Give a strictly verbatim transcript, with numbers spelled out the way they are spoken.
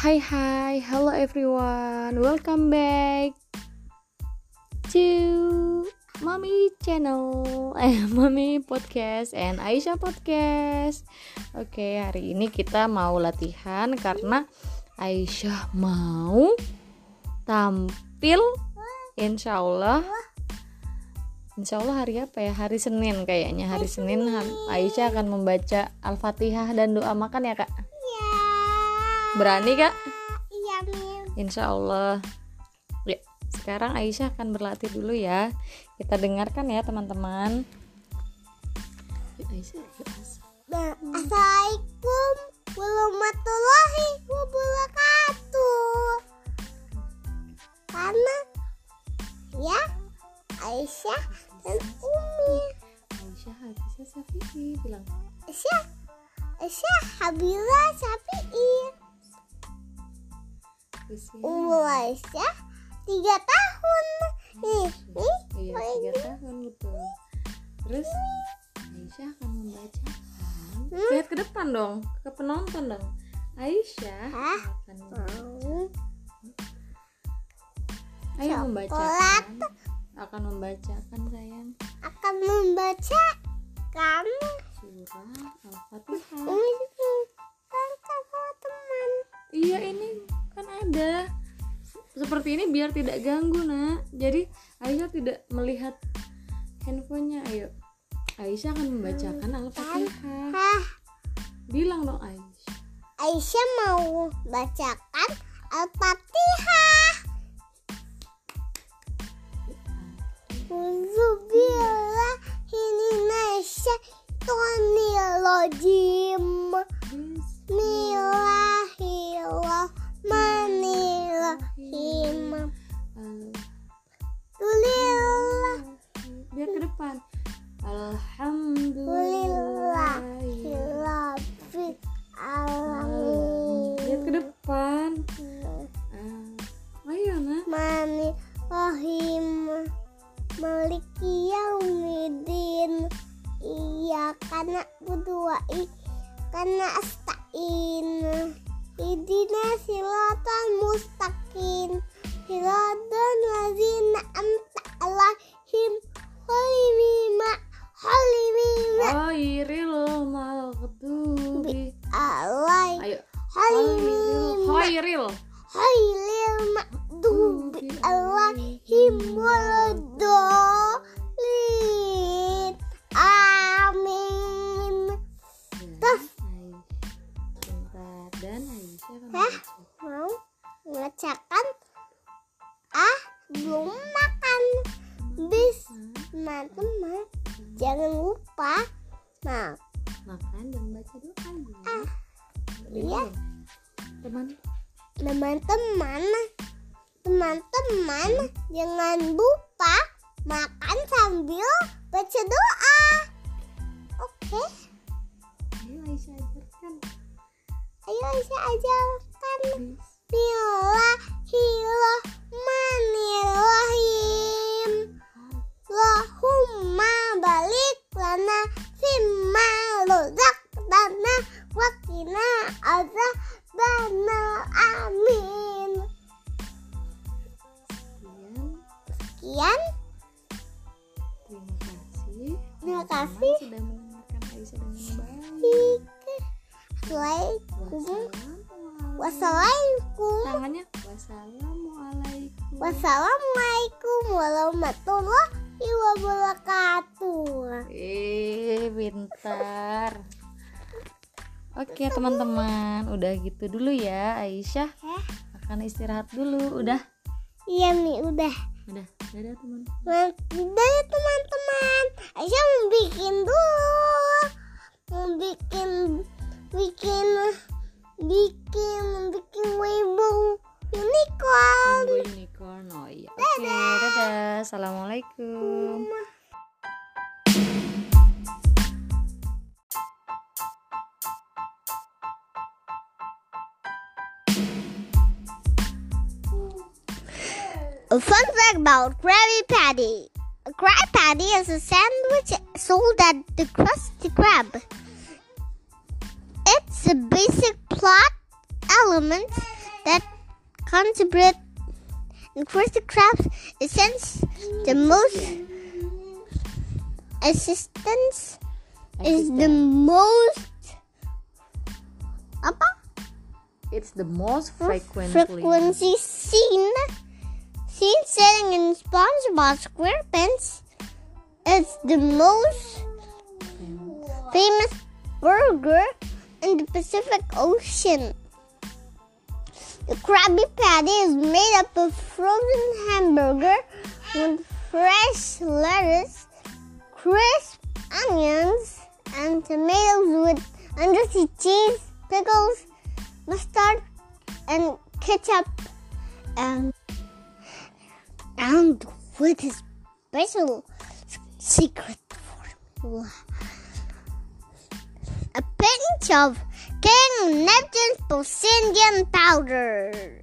Hai hai, hello everyone, welcome back to Mami Channel, eh Mami Podcast and Aisha Podcast. Oke, hari ini kita mau latihan karena Aisha mau tampil, insya Allah. Insya Allah hari apa ya? Hari Senin kayaknya, hari Senin Aisha akan membaca Al-Fatihah dan doa makan ya kak? Berani kak? Iya, insya Allah ya. Sekarang Aisyah akan berlatih dulu ya. Kita dengarkan ya teman-teman. Assalamualaikum warahmatullahi wabarakatuh. Karena ya Aisyah dan Umi. Aisyah Hadisah Safi'i bilang Aisyah Aisyah Habibie Safi'i umur Aisyah tiga tahun. Nih, nih. Iya, tiga tahun betul. Terus Aisyah akan membacakan. Hmm? Lihat ke depan dong, ke penonton dong. Aisyah Hah? akan membacakan. Ayo membacakan. Akan membacakan sayang. Akan membacakan surah Al-Fatihah. Teman. Iya, ini kan ada seperti ini biar tidak ganggu nak. Jadi Aisyah tidak melihat handphonenya. Ayo, Aisyah akan membacakan Al-Fatihah. Bilang dong Aisyah. Aisyah mau bacakan Al-Fatihah. Bismillahirrahmanirrahim. Bismillahirrahmanirrahim. Manilahim Tulillah. Biar ke depan. Alhamdulillah Rabbil Alamin. Biar ke depan. Ayo nak. Manilahim Maliki Yaumidin. Iya karena berduai karena astain. Idina silatan mustaqim silatan lazina amta alahim holimima holimima hoiril maghdubi alai holimima hoiril hoiril maghdubi alahim waladolin. Amin. Terus dan Hah? Mau membacakan ah belum makan bis teman-teman jangan lupa nah makan dan baca doa ah iya teman teman-teman teman-teman jangan lupa makan sambil baca doa. Oke, ayo Aisyah ajarkan. Ayo Aisyah ajarkan. Bismillahirrahmanirrahim. Allahumma balik lana fimma razaqtana wa qina azabannar. Amin. Sekian. Terima kasih. Terima kasih sudah mendengarkan Aisyah dengan baik. Assalamualaikum. Wassalamualaikum. Tangannya. Wassalamualaikum. Wassalamualaikum warahmatullahi wabarakatuh. Eh, pintar. Oke, teman-teman, udah gitu dulu ya Aisyah. Akan istirahat dulu, udah? Iya, Mi, udah. Udah. Dadah, teman-teman. Dadah, teman-teman. Aisyah mau bikin dulu. Mau bikin bikin bikin bikin rainbow unicorn. Rainbow unicorn, oh iya. Oke, dadah. dadah. Assalamualaikum. Mama. A fun fact about Krabby Patty. A Krabby Patty is a sandwich sold at the Krusty Krab. It's a basic plot element that contribute in Krusty Krab's essence. The most assistance is the most apa? It's the most frequently frequency seen seen setting in SpongeBob SquarePants. It's the most famous burger in the Pacific Ocean. The Krabby Patty is made up of frozen hamburger with fresh lettuce, crisp onions, and tomatoes with undersea cheese, pickles, mustard, and ketchup. And, and with a special secret formula. A pinch of King Neptune's Poseidon powder.